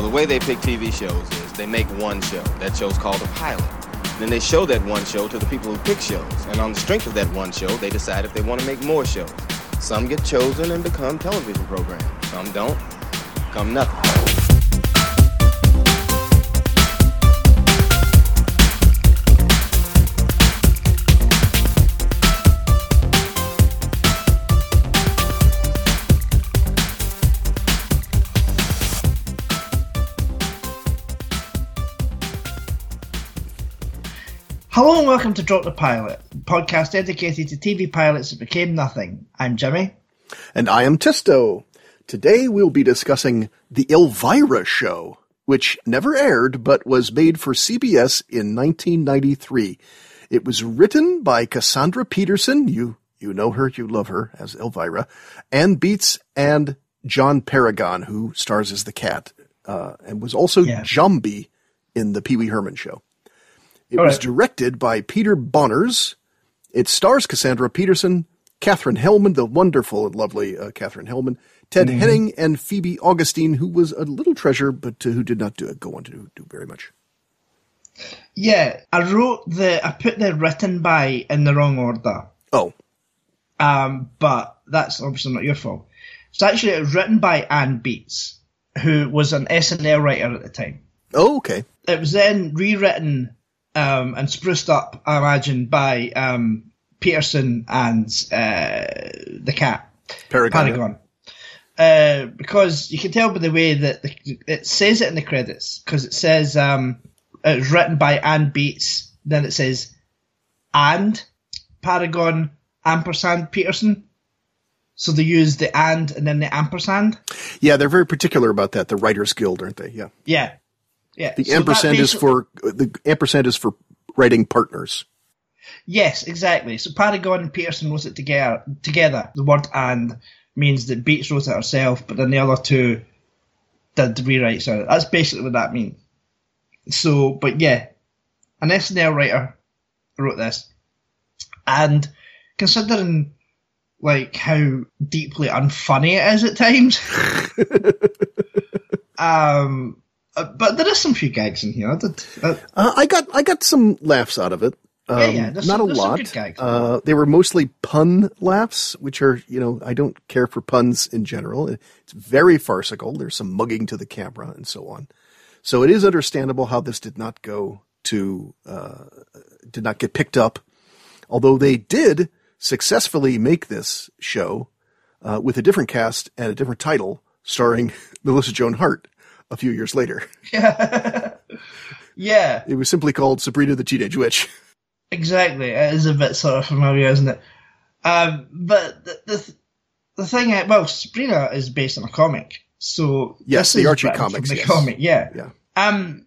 So the way they pick TV shows is they make one show. That show's called a pilot. Then they show that one show to the people who pick shows. And on the strength of that one show, they decide if they want to make more shows. Some get chosen and become television programs. Some don't, become nothing. Hello and welcome to Drop the Pilot, a podcast dedicated to TV pilots that became nothing. I'm Jimmy. And I am Tisto. Today we'll be discussing The Elvira Show, which never aired but was made for CBS in 1993. It was written by Cassandra Peterson, you know her, you love her, as Elvira, Anne Beatts, and John Paragon, who stars as the cat, and was also Jambi in The Pee Wee Herman Show. It was directed by Peter Bonerz. It stars Cassandra Peterson, Catherine Helmond, the wonderful and lovely Catherine Helmond, Ted Henning, and Phoebe Augustine, who was a little treasure, but who did not go on to do very much. Yeah, I put the written by in the wrong order. Oh. But that's obviously not your fault. It's actually written by Anne Beatts, who was an SNL writer at the time. Oh, okay. It was then rewritten and spruced up, I imagine, by Peterson and the cat, Paragon. Because you can tell by the way that it says it in the credits, because it says it's written by Anne Beatts, then it says and Paragon & Peterson. So they use the and then the &. Yeah, they're very particular about that, the Writers Guild, aren't they? Yeah. Yeah, the ampersand is for writing partners. Yes, exactly. So Paragon and Peterson wrote it together. The word "and" means that Beatts wrote it herself, but then the other two did rewrites on it. That's basically what that means. So, but yeah, an SNL writer wrote this, and considering like how deeply unfunny it is at times, but there is some few gags in here. I got some laughs out of it. Not a lot. They were mostly pun laughs, which are, I don't care for puns in general. It's very farcical. There's some mugging to the camera and so on. So it is understandable how this did not get picked up. Although they did successfully make this show with a different cast and a different title, starring Melissa Joan Hart. A few years later. Yeah. It was simply called Sabrina the Teenage Witch. Exactly. It is a bit sort of familiar, isn't it? But the thing, Sabrina is based on a comic. So yes, the Archie Comics. Yeah. Do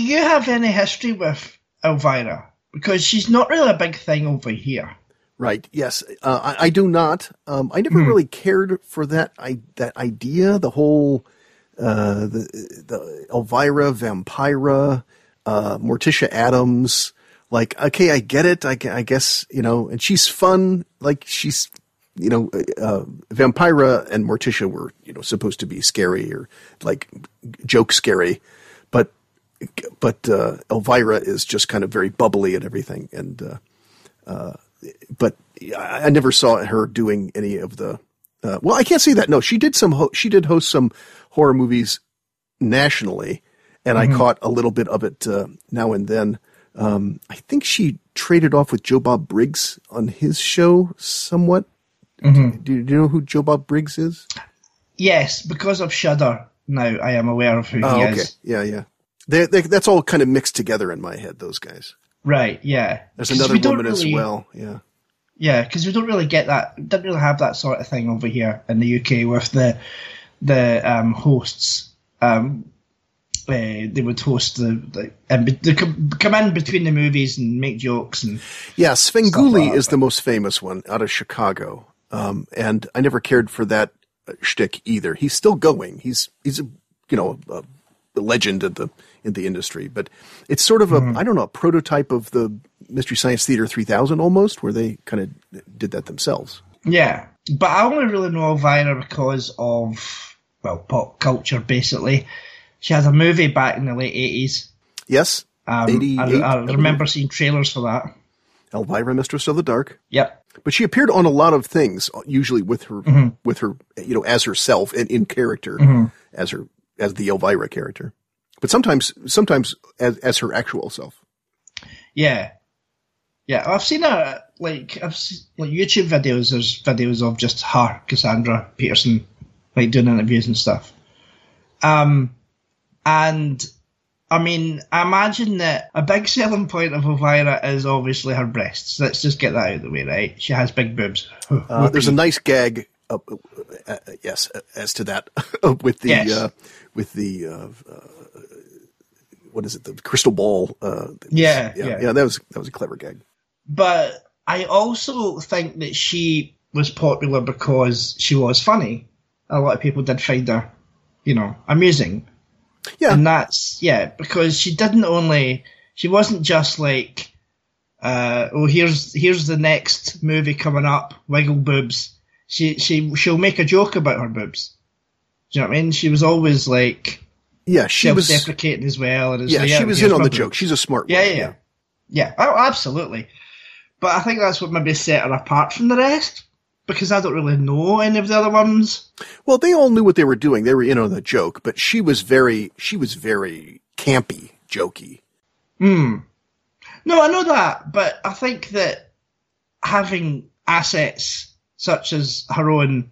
you have any history with Elvira? Because she's not really a big thing over here. Right. Yes. I do not. I never really cared for that idea, the whole the Elvira, Vampira, Morticia Adams, like, okay, I get it. I guess, and she's fun. Like she's, Vampira and Morticia were, supposed to be scary or like joke scary, but Elvira is just kind of very bubbly and everything. And, but I never saw her doing any of the, well, I can't say that. No, she did host some horror movies nationally, and I caught a little bit of it now and then. I think she traded off with Joe Bob Briggs on his show somewhat. Mm-hmm. Do you know who Joe Bob Briggs is? Yes, because of Shudder. Now I am aware of who he is. Yeah. That's all kind of mixed together in my head. Those guys. Right. Yeah. There's another woman as well. Yeah. Yeah, because we don't really get that. Don't really have that sort of thing over here in the UK with the hosts. They would host they come in between the movies and make jokes and Svengoolie is the most famous one out of Chicago, and I never cared for that shtick either. He's still going. He's a legend in the industry, but it's sort of a prototype of the Mystery Science Theater 3000 almost, where they kind of did that themselves. Yeah, but I only really know Elvira because of pop culture. Basically, She had a movie back in the late 80s. Yes. I remember seeing trailers for that. Elvira, Mistress of the Dark. Yep. But she appeared on a lot of things, usually with her, you know, as herself and in character, as the Elvira character, but sometimes as her actual self. Yeah, yeah. I've seen her like YouTube videos. There's videos of just her, Cassandra Peterson, like doing interviews and stuff. And I mean, I imagine that a big selling point of Elvira is obviously her breasts. Let's just get that out of the way, right? She has big boobs. There's a nice gag, yes, as to that with the what is it? The crystal ball. Yeah. That was a clever gag. But I also think that she was popular because she was funny. A lot of people did find her, you know, amusing. Yeah. And that's, yeah, because she wasn't just like, here's the next movie coming up, wiggle boobs. She'll make a joke about her boobs. Do you know what I mean? She was always like, yeah, she was self-deprecating as well. And she was in on the joke. She's a smart one. Yeah. Oh, absolutely. But I think that's what maybe set her apart from the rest. Because I don't really know any of the other ones. Well, they all knew what they were doing. They were in on the joke, but she was very campy, jokey. No, I know that, but I think that having assets such as her own,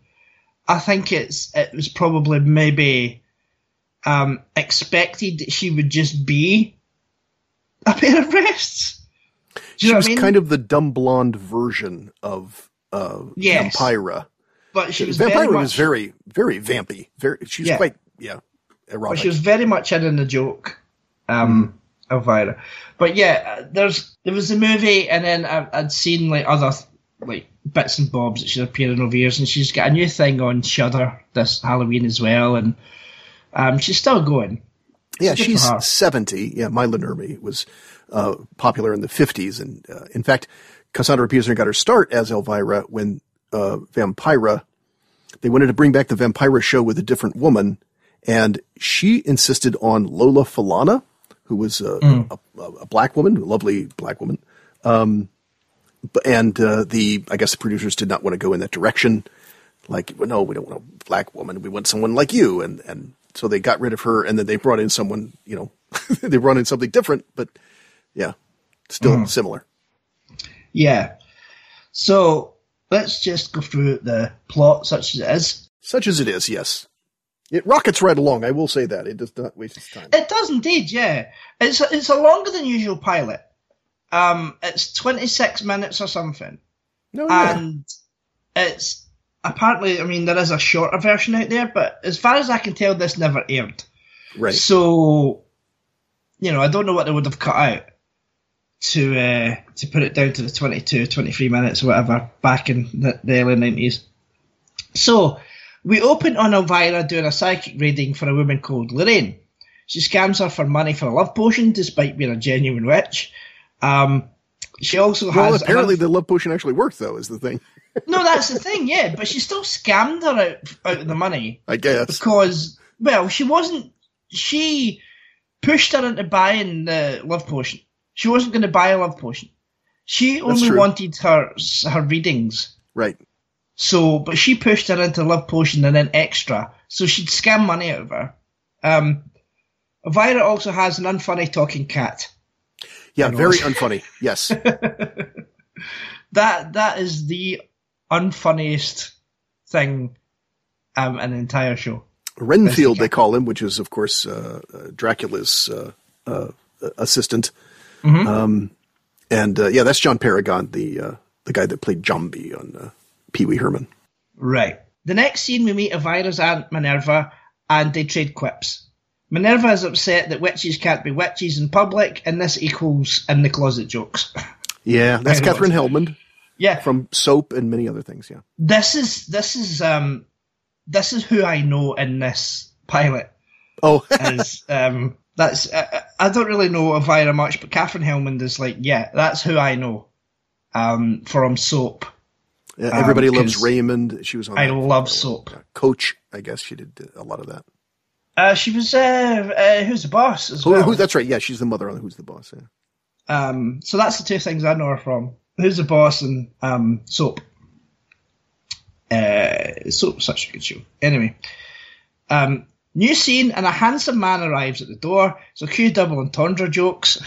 I think it was probably maybe expected that she would just be a pair of breasts. She was kind of the dumb blonde version of. Yes. Vampira. But she was Vampira was very, very vampy. She's quite erotic. But she was very much in on the joke, Elvira. But yeah, there was the movie, and then I'd seen like other like bits and bobs that she's appearing over years, and she's got a new thing on Shudder this Halloween as well, and she's still going. Yeah, she's 70. Yeah, Mylène Demongeot was popular in the 50s, and in fact, Cassandra Peterson got her start as Elvira when Vampira, they wanted to bring back the Vampira show with a different woman, and she insisted on Lola Falana, who was a black woman, a lovely black woman. I guess the producers did not want to go in that direction. Like, well, no, we don't want a black woman. We want someone like you. And so they got rid of her, and then they brought in someone, you know, they brought in something different, but yeah, still similar. Yeah. So let's just go through the plot such as it is. Such as it is, yes. It rockets right along, I will say that. It does not waste its time. It does indeed, yeah. It's a longer than usual pilot. It's 26 minutes or something. No, and yeah. It's apparently, I mean, there is a shorter version out there, but as far as I can tell, this never aired. Right. So, you know, I don't know what they would have cut out to put it down to the 22, 23 minutes or whatever back in the early 90s. So we open on Elvira doing a psychic reading for a woman called Lorraine. She scams her for money for a love potion, despite being a genuine witch. She also has... apparently the love potion actually worked, though, is the thing. No, that's the thing, yeah, but she still scammed her out of the money. I guess. Because, well, she pushed her into buying the love potion. She wasn't going to buy a love potion. She only wanted her readings. Right. So, but she pushed her into love potion and then extra. So she'd scam money out of her. Elvira also has an unfunny talking cat. Yeah, very unfunny. Yes. That is the unfunniest thing in the entire show. Renfield, they call him, which is, of course, Dracula's assistant. Mm-hmm. And that's John Paragon, the guy that played Jambi on Pee Wee Herman. Right. The next scene, we meet Elvira's aunt Minerva, and they trade quips. Minerva is upset that witches can't be witches in public, and this equals in the closet jokes. Yeah, that's Catherine Helmond. Yeah, from Soap and many other things. Yeah. This is who I know in this pilot. Oh, that's I don't really know Elvira much, but Catherine Helmond is like, yeah, that's who I know from Soap. Yeah, everybody loves Raymond. She was on. I love Soap. Coach, I guess she did a lot of that. She was Who's the Boss as well. That's right. Yeah, she's the mother on Who's the Boss. Yeah. So that's the two things I know her from: Who's the Boss and Soap. Soap's such a good show. Anyway, new scene and a handsome man arrives at the door. So cue double entendre jokes.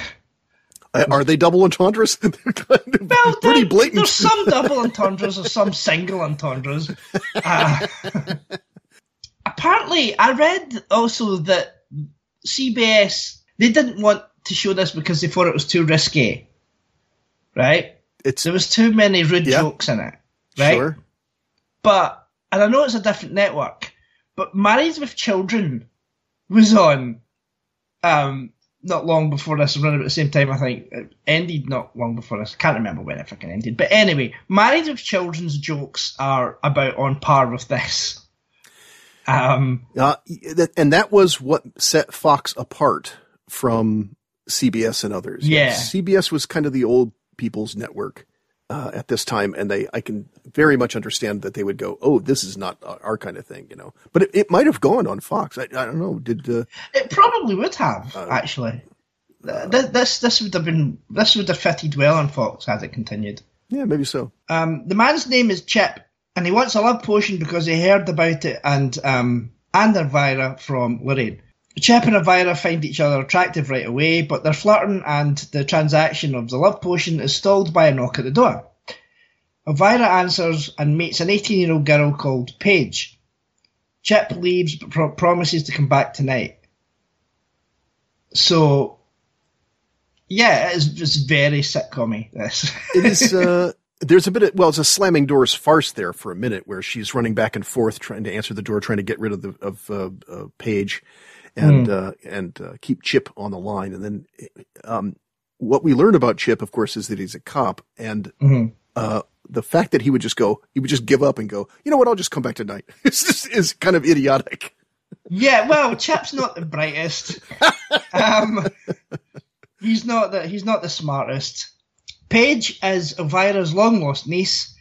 Are they double entendres? They're kind of pretty blatant. There's some double entendres or some single entendres. Apparently, I read also that CBS, they didn't want to show this because they thought it was too risky, right? There was too many rude jokes in it, right? Sure. But, and I know it's a different network, but Married with Children was on not long before this, around about the same time, I think. It ended not long before this. I can't remember when it fucking ended. But anyway, Married with Children's jokes are about on par with this. And that was what set Fox apart from CBS and others. Yeah. CBS was kind of the old people's network at this time. And I can very much understand that they would go, oh, this is not our kind of thing, you know, but it might've gone on Fox. I don't know. It probably would have actually. This would have fitted well on Fox had it continued. Yeah, maybe so. The man's name is Chip. And he wants a love potion because he heard about it and Elvira from Lorraine. Chip and Elvira find each other attractive right away, but they're flirting and the transaction of the love potion is stalled by a knock at the door. Elvira answers and meets an 18-year-old girl called Paige. Chip leaves but promises to come back tonight. So, yeah, it's very sitcom-y, this. It is... There's a bit of, well, it's a slamming doors farce there for a minute where she's running back and forth trying to answer the door, trying to get rid of Paige and keep Chip on the line. And then what we learn about Chip, of course, is that he's a cop. And the fact that he would just give up and go, you know what, I'll just come back tonight. This is kind of idiotic. Yeah, well, Chip's not the brightest. He's not the smartest. Paige is Elvira's long-lost niece,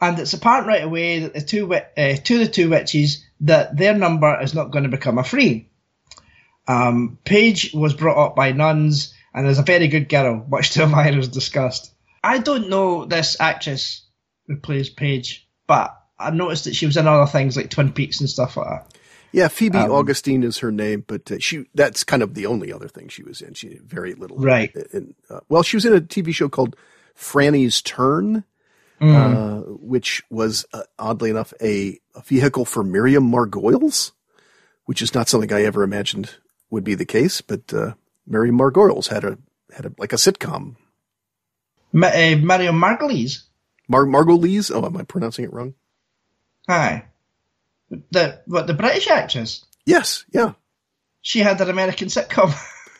and it's apparent right away that the two witches that their number is not going to become a three. Paige was brought up by nuns and is a very good girl, much to Elvira's disgust. I don't know this actress who plays Paige, but I noticed that she was in other things like Twin Peaks and stuff like that. Yeah, Phoebe Augustine is her name, but that's kind of the only other thing she was in. She did very little. Right. Well, she was in a TV show called Franny's Turn, which was, oddly enough, a vehicle for Miriam Margolyes, which is not something I ever imagined would be the case, but Miriam Margolyes had a like a sitcom. Miriam Margolyes? Margolyes? Oh, am I pronouncing it wrong? Hi. The British actress? Yes, yeah. She had an American sitcom.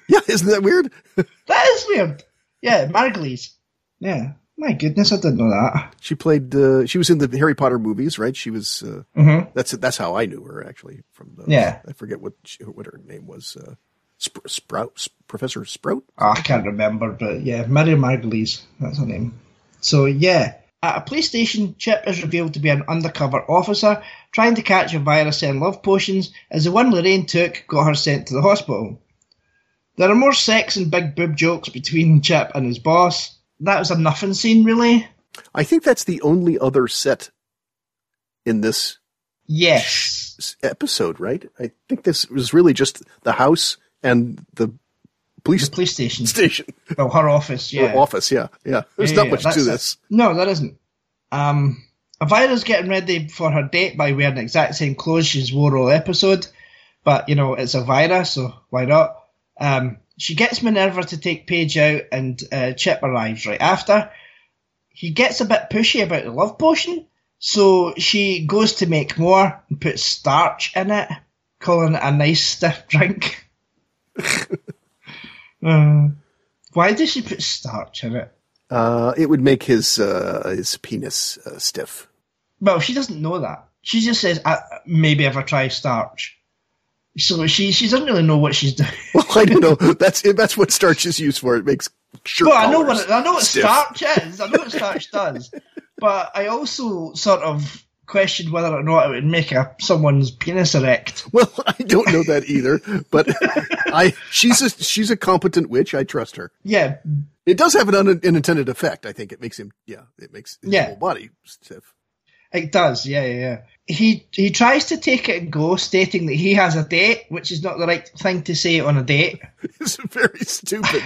Yeah, isn't that weird? That is weird. Yeah, Margolyes. Yeah, my goodness, I didn't know that. She played. She was in the Harry Potter movies, right? She was. That's how I knew her actually from those. Yeah, I forget what her name was. Professor Sprout. Oh, I can't remember, but yeah, Miriam Margolyes. That's her name. So yeah. At a police station, Chip is revealed to be an undercover officer trying to catch Elvira selling love potions, as the one Lorraine took got her sent to the hospital. There are more sex and big boob jokes between Chip and his boss. That was a nothing scene, really. I think that's the only other set in this episode, right? I think this was really just the house and the police station. Well, her office, yeah. Her office, yeah. Yeah. There's not much to this. No, there isn't. Elvira's getting ready for her date by wearing the exact same clothes she's wore all episode. But, you know, it's Elvira, so why not? She gets Minerva to take Paige out, and Chip arrives right after. He gets a bit pushy about the love potion, so she goes to make more and puts starch in it, calling it a nice stiff drink. Why does she put starch in it? It would make his penis stiff. Well, she doesn't know that. She just says, maybe if I try starch. So she doesn't really know what she's doing. Well, I don't know. That's what starch is used for. It makes sure. Well, I know what starch is. I know what starch does. But I also sort of questioned whether or not it would make someone's penis erect. Well, I don't know that either, but she's a competent witch. I trust her. Yeah, it does have an unintended effect. I think it makes him. Yeah, it makes his whole body stiff. It does. Yeah. He tries to take it and go, stating that he has a date, which is not the right thing to say on a date. It's very stupid.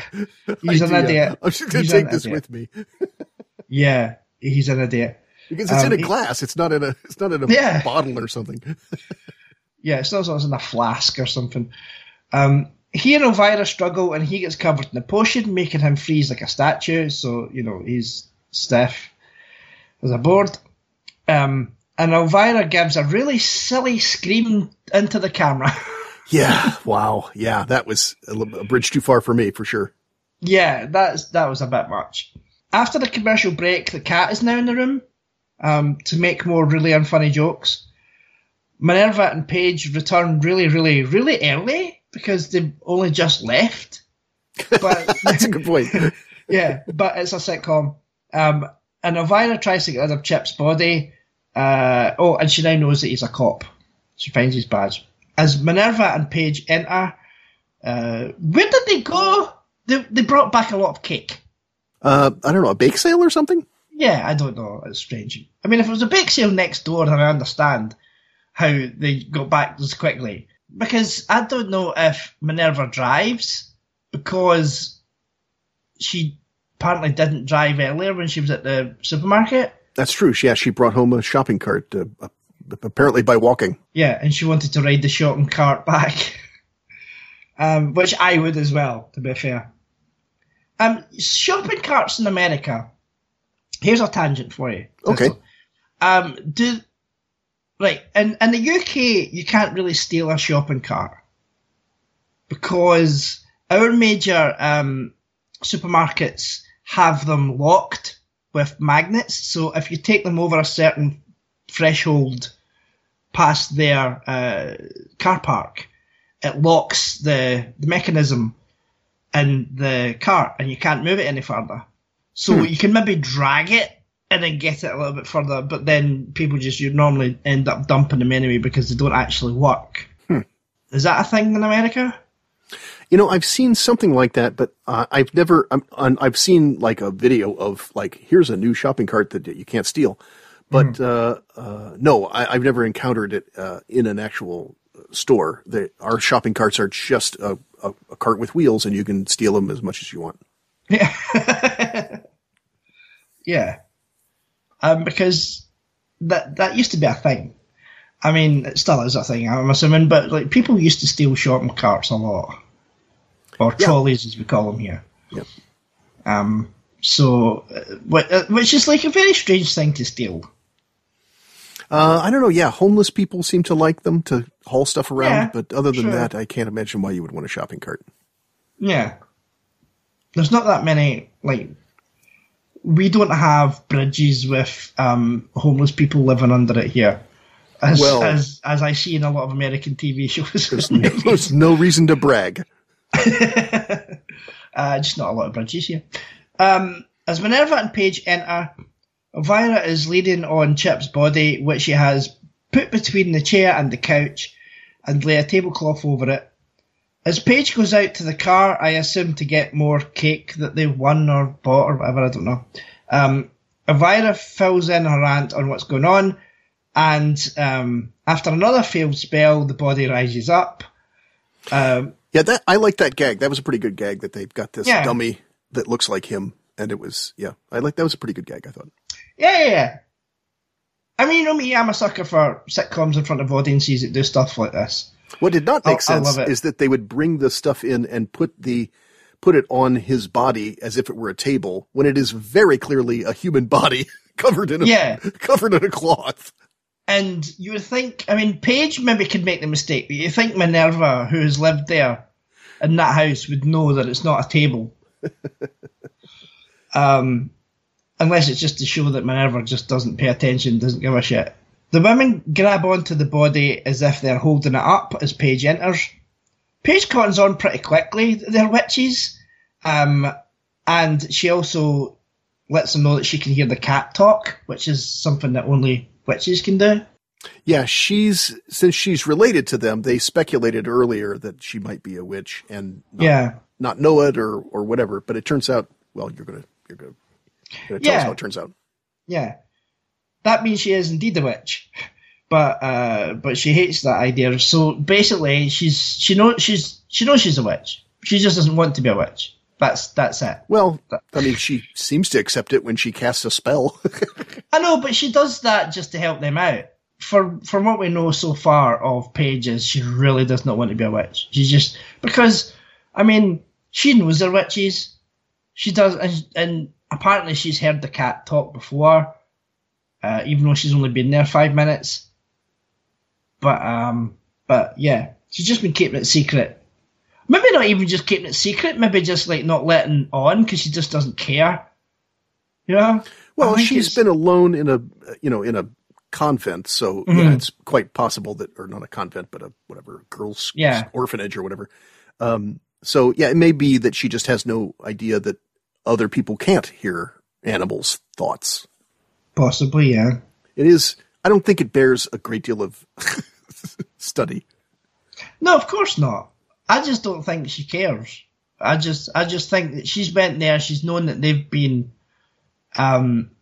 He's an idiot. I'm just going to take this with me. Yeah, he's an idiot. Because it's in a glass. It's not in a bottle or something. Yeah, it's not in a flask or something. He and Elvira struggle, and he gets covered in a potion, making him freeze like a statue. So, he's stiff as a board. And Elvira gives a really silly scream into the camera. Yeah, wow. Yeah, that was a bridge too far for me, for sure. Yeah, that was a bit much. After the commercial break, the cat is now in the room to make more really unfunny jokes. Minerva and Paige return really, really, really early because they only just left. But that's a good point. Yeah, but it's a sitcom. And Elvira tries to get rid of Chip's body. And she now knows that he's a cop. She finds his badge. As Minerva and Paige enter, where did they go? They brought back a lot of cake. I don't know, a bake sale or something? Yeah, I don't know. It's strange. I mean, if it was a bake sale next door, then I understand how they got back this quickly. Because I don't know if Minerva drives, because she apparently didn't drive earlier when she was at the supermarket. That's true. Yeah, she brought home a shopping cart, apparently by walking. Yeah, and she wanted to ride the shopping cart back, which I would as well, to be fair. Shopping carts in America. Here's a tangent for you. Okay. In the UK, you can't really steal a shopping cart because our major supermarkets have them locked with magnets, so if you take them over a certain threshold past their car park, it locks the mechanism in the cart and you can't move it any further. So you can maybe drag it and then get it a little bit further, but then people you normally end up dumping them anyway because they don't actually work. Is that a thing in America? I've seen something like that, but I've seen like a video of like, here's a new shopping cart that you can't steal. But I've never encountered it in an actual store. Our shopping carts are just a cart with wheels, and you can steal them as much as you want. Yeah. Yeah. Because that used to be a thing. I mean, it still is a thing, I'm assuming, but like people used to steal shopping carts a lot. Or trolleys, as we call them here. Yep. Which is like a very strange thing to steal. I don't know. Yeah, homeless people seem to like them to haul stuff around. Yeah, but other than that, I can't imagine why you would want a shopping cart. Yeah. There's not that many. Like, we don't have bridges with homeless people living under it here. As I see in a lot of American TV shows. There's no reason to brag. Just not a lot of bridges here. As Minerva and Paige enter, Elvira is leaning on Chip's body, which she has put between the chair and the couch, and lay a tablecloth over it. As Paige goes out to the car, I assume to get more cake that they won or bought or whatever, I don't know. Elvira fills in her rant on what's going on, and after another failed spell, the body rises up. Yeah, I like that gag. That was a pretty good gag that they've got this dummy that looks like him. And it was, that was a pretty good gag, I thought. Yeah. I mean, me, I'm a sucker for sitcoms in front of audiences that do stuff like this. What did not make sense is that they would bring the stuff in and put it on his body as if it were a table when it is very clearly a human body covered in a cloth. And you would think, I mean, Paige maybe could make the mistake, but you think Minerva, who has lived there in that house, would know that it's not a table. Unless it's just to show that Minerva just doesn't pay attention, doesn't give a shit. The women grab onto the body as if they're holding it up as Paige enters. Paige cottons on pretty quickly that they're witches, and she also lets them know that she can hear the cat talk, which is something that only witches can do. Yeah, since she's related to them, they speculated earlier that she might be a witch and not know it or whatever. But it turns out, well, you're gonna tell us how it turns out. Yeah, that means she is indeed a witch, but she hates that idea. So basically, she knows she's a witch. She just doesn't want to be a witch. That's it. Well, I mean, she seems to accept it when she casts a spell. I know, but she does that just to help them out. From what we know so far of Paige, is she really does not want to be a witch. She's just because, I mean, she knows they're witches. She does, and apparently she's heard the cat talk before, even though she's only been there 5 minutes. But yeah, she's just been keeping it secret. Maybe not even just keeping it secret. Maybe just like not letting on because she just doesn't care. You know. Well, she's been alone in a convent, so mm-hmm. It's quite possible that, or not a convent, but a whatever girls' orphanage or whatever. So yeah, it may be that she just has no idea that other people can't hear animals' thoughts. Possibly, yeah. It is. I don't think it bears a great deal of study. No, of course not. I just don't think she cares. I just think that she's been there. She's known that they've been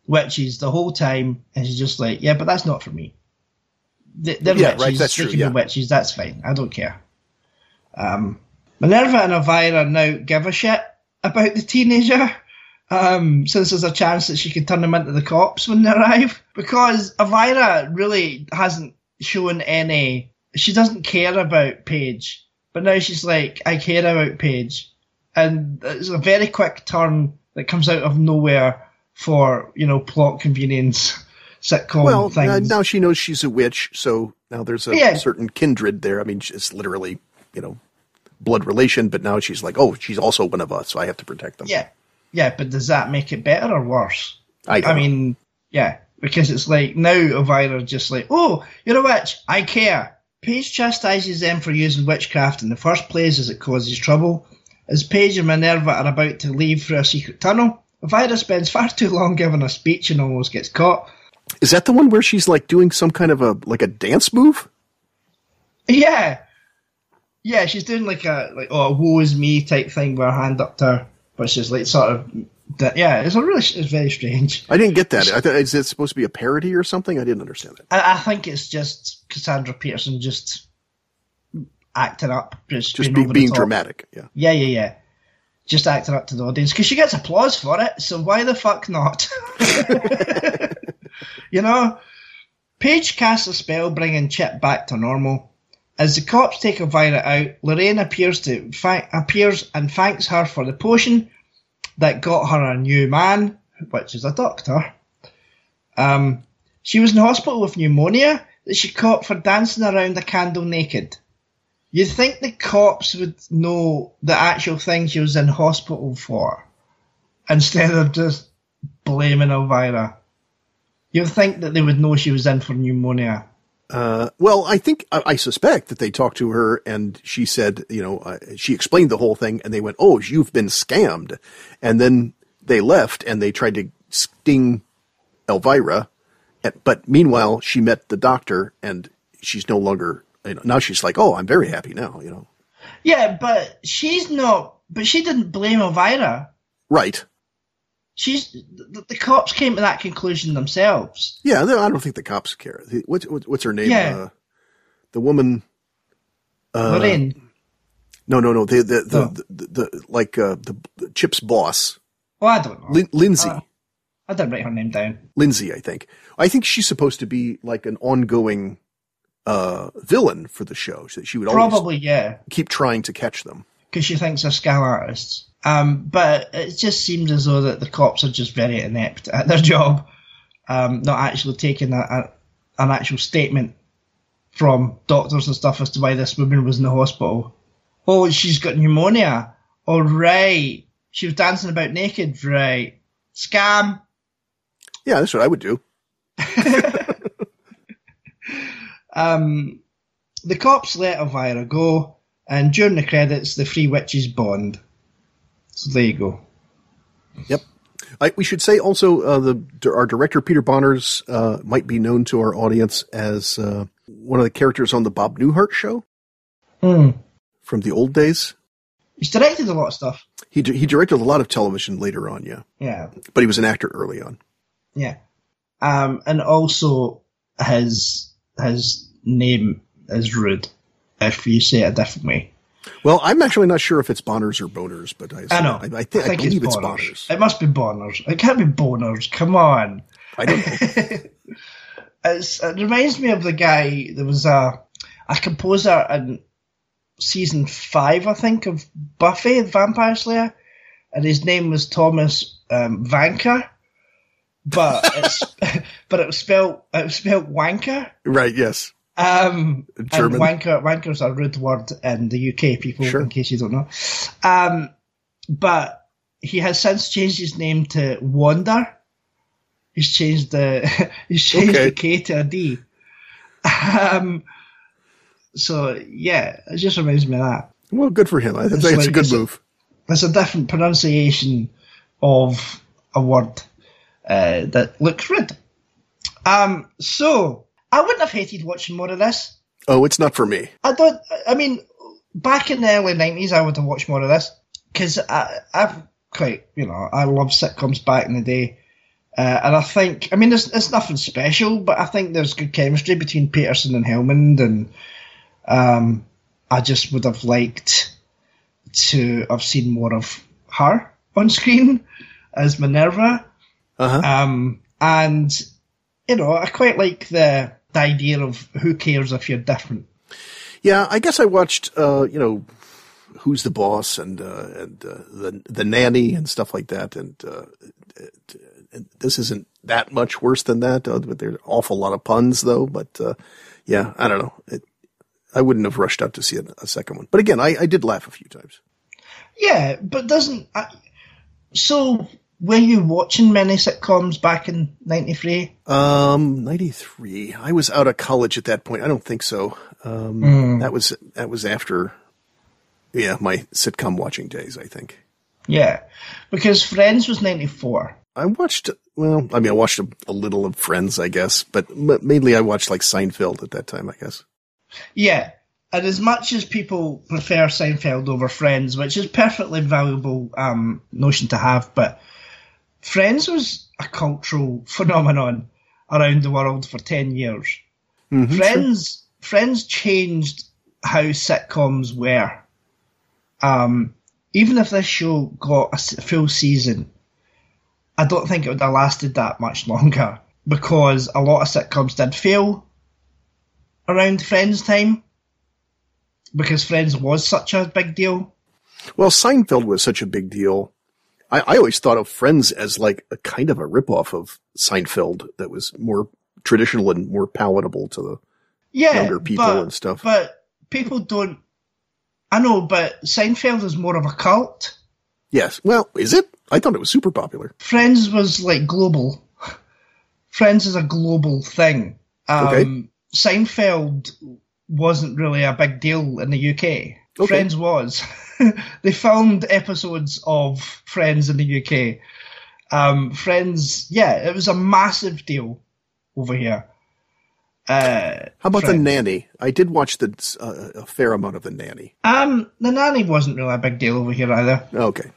witches the whole time, and she's just like, yeah, but that's not for me. They're witches. Right, that's true, be witches. That's fine. I don't care. Minerva and Elvira now give a shit about the teenager, since there's a chance that she could turn them into the cops when they arrive, because Elvira really hasn't shown any. She doesn't care about Paige. But now she's like, I care about Paige. And it's a very quick turn that comes out of nowhere for, plot convenience, sitcom things. Well, now she knows she's a witch, so now there's a certain kindred there. I mean, it's literally, blood relation, but now she's like, oh, she's also one of us, so I have to protect them. Yeah, yeah, but does that make it better or worse? I mean, yeah, because it's like, now Elvira just like, oh, you're a witch, I care. Paige chastises them for using witchcraft in the first place as it causes trouble. As Paige and Minerva are about to leave through a secret tunnel, Elvira spends far too long giving a speech and almost gets caught. Is that the one where she's like doing some kind of a dance move? Yeah. Yeah, she's doing like a woe is me type thing with her hand up to her, but she's like sort of, yeah, it's very strange. I didn't get that. I thought, is it supposed to be a parody or something? I didn't understand it. I think it's just Cassandra Peterson just acting up. Just being dramatic. Yeah. Yeah. Just acting up to the audience because she gets applause for it. So why the fuck not? Paige casts a spell, bringing Chip back to normal. As the cops take Elvira out, Lorraine appears and thanks her for the potion that got her a new man, which is a doctor. She was in hospital with pneumonia that she caught for dancing around a candle naked. You'd think the cops would know the actual thing she was in hospital for, instead of just blaming Elvira. You'd think that they would know she was in for pneumonia. I suspect that they talked to her and she said, she explained the whole thing and they went, oh, you've been scammed. And then they left and they tried to sting Elvira. But meanwhile, she met the doctor and she's no longer, now she's like, oh, I'm very happy now, Yeah, but she didn't blame Elvira. Right. The cops came to that conclusion themselves. Yeah, I don't think the cops care. What's her name? Yeah. The woman. Lorraine. No. The Chip's boss. Well, I don't know. Lindsay. I didn't write her name down. Lindsay, I think. I think she's supposed to be like an ongoing villain for the show. So she would always keep trying to catch them. Because she thinks they're scam artists. But it just seems as though that the cops are just very inept at their job, not actually taking an actual statement from doctors and stuff as to why this woman was in the hospital. Oh, she's got pneumonia. All right. She was dancing about naked. Right. Scam. Yeah, that's what I would do. The cops let Elvira go, and during the credits, the three witches bond. So there you go. Yep. We should say also our director, Peter Bonerz, might be known to our audience as one of the characters on The Bob Newhart Show from the old days. He's directed a lot of stuff. He directed a lot of television later on, yeah. Yeah. But he was an actor early on. Yeah. And also his name is rude if you say it a different way. Well, I'm actually not sure if it's Bonerz or Bonerz, but I believe it's Bonerz. It must be Bonerz. It can't be Bonerz. Come on. I don't know. It reminds me of the guy. There was a composer in season 5, I think, of Buffy, the Vampire Slayer, and his name was Thomas Vanker, but it was spelled wanker. Right. Yes. German. And wanker is a rude word in the UK, people, sure, in case you don't know. But he has since changed his name to Wander. He's changed the K to a D. So yeah, it just reminds me of that. Well, good for him. I think it's a good move. It's a different pronunciation of a word that looks rude. So I wouldn't have hated watching more of this. Oh, it's not for me. Back in the early 90s, I would have watched more of this because I love sitcoms back in the day. And I think, it's nothing special, but I think there's good chemistry between Peterson and Helmond, and I just would have liked to have seen more of her on screen as Minerva. Uh-huh. I quite like the idea of who cares if you're different. Yeah, I guess I watched, Who's the Boss and the Nanny and stuff like that, and this isn't that much worse than that. But there's an awful lot of puns, though. But yeah, I don't know. I wouldn't have rushed out to see a second one. But again, I did laugh a few times. Yeah, but so were you watching many sitcoms back in 93? 93. I was out of college at that point. I don't think so. That was after, yeah, my sitcom watching days, I think. Yeah, because Friends was 94. I watched a little of Friends, I guess, but mainly I watched like Seinfeld at that time, I guess. Yeah, and as much as people prefer Seinfeld over Friends, which is a perfectly valuable notion to have, but Friends was a cultural phenomenon around the world for 10 years. Mm-hmm, Friends changed how sitcoms were. Even if this show got a full season, I don't think it would have lasted that much longer because a lot of sitcoms did fail around Friends time because Friends was such a big deal. Well, Seinfeld was such a big deal. I always thought of Friends as like a kind of a ripoff of Seinfeld that was more traditional and more palatable to the younger people and stuff. But people don't. I know, but Seinfeld is more of a cult. Yes. Well, is it? I thought it was super popular. Friends was like global. Friends is a global thing. Okay. Seinfeld wasn't really a big deal in the UK. Okay. Friends was. They filmed episodes of Friends in the UK. Friends, yeah, it was a massive deal over here. How about Friends? The Nanny? I did watch a fair amount of The Nanny. The Nanny wasn't really a big deal over here either. Okay.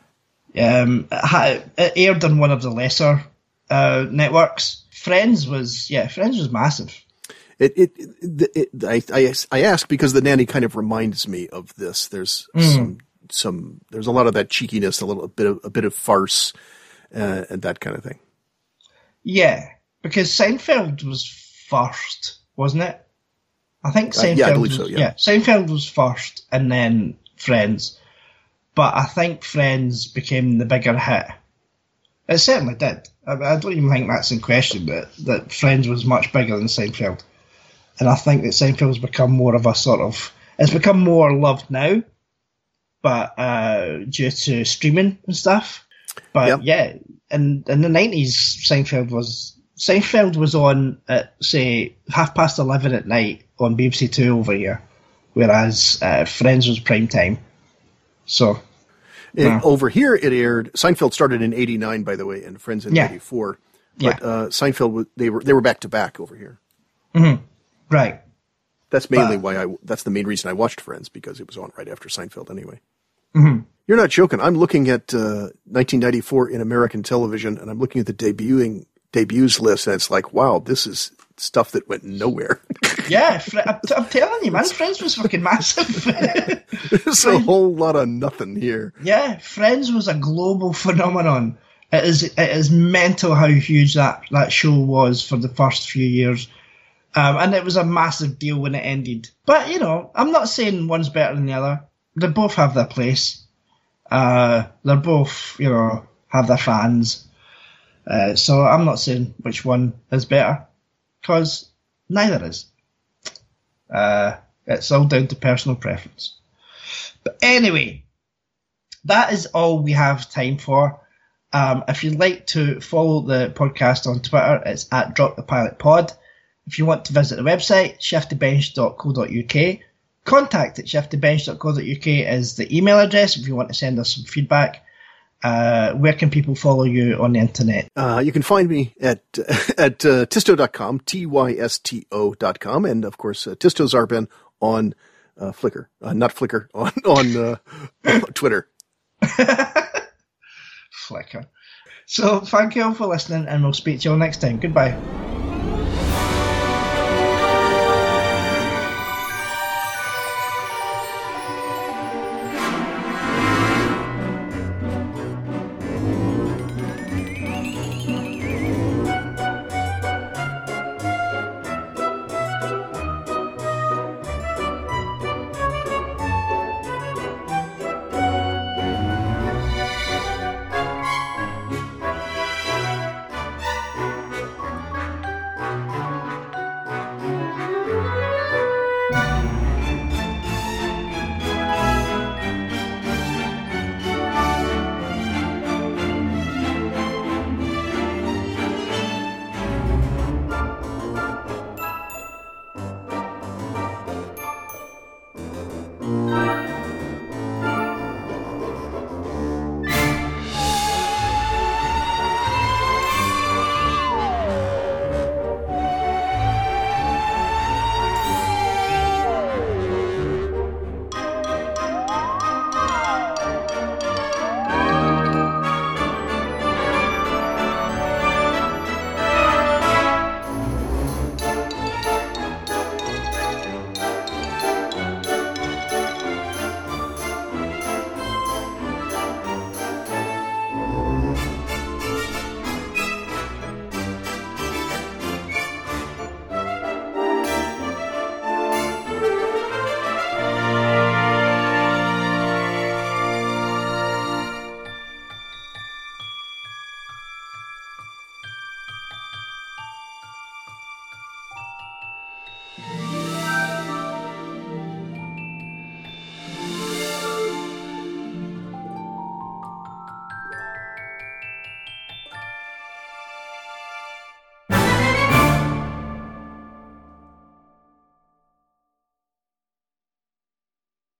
It aired on one of the lesser networks. Friends was massive. I asked because The Nanny kind of reminds me of this. There's some there's a lot of that cheekiness, a bit of farce, and that kind of thing. Yeah, because Seinfeld was first, wasn't it? I think Seinfeld. Yeah, I believe so. Yeah. Seinfeld was first, and then Friends. But I think Friends became the bigger hit. It certainly did. I don't even think that's in question. That Friends was much bigger than Seinfeld, and I think that Seinfeld's become more of a sort of. It's become more loved now, but due to streaming and stuff. But yeah, in the '90s, Seinfeld was on at, say, 11:30 at night on BBC Two over here, whereas Friends was prime time. So, Over here it aired. Seinfeld started in 89, by the way, and Friends in 84. But Seinfeld, they were back to back over here. Mm-hmm. Right. That's mainly that's the main reason I watched Friends, because it was on right after Seinfeld anyway. Mm-hmm. You're not joking. I'm looking at 1994 in American television, and I'm looking at the debuts list, and it's like, wow, this is stuff that went nowhere. Yeah, I'm telling you, man, Friends was fucking massive. There's a whole lot of nothing here. Yeah, Friends was a global phenomenon. It is mental how huge that show was for the first few years. And it was a massive deal when it ended. But, you know, I'm not saying one's better than the other. They both have their place. They're both, you know, have their fans. So I'm not saying which one is better, because neither is. It's all down to personal preference. But anyway, that is all we have time for. If you'd like to follow the podcast on Twitter, it's at Drop the Pilot Pod. If you want to visit the website, shiftybench.co.uk. Contact@shiftybench.co.uk is the email address if you want to send us some feedback. Where can people follow you on the internet? You can find me at tisto.com, tysto.com, and of course Tisto Zarbin on Flickr, not Flickr, on Twitter. Flickr. So thank you all for listening, and we'll speak to you all next time. Goodbye.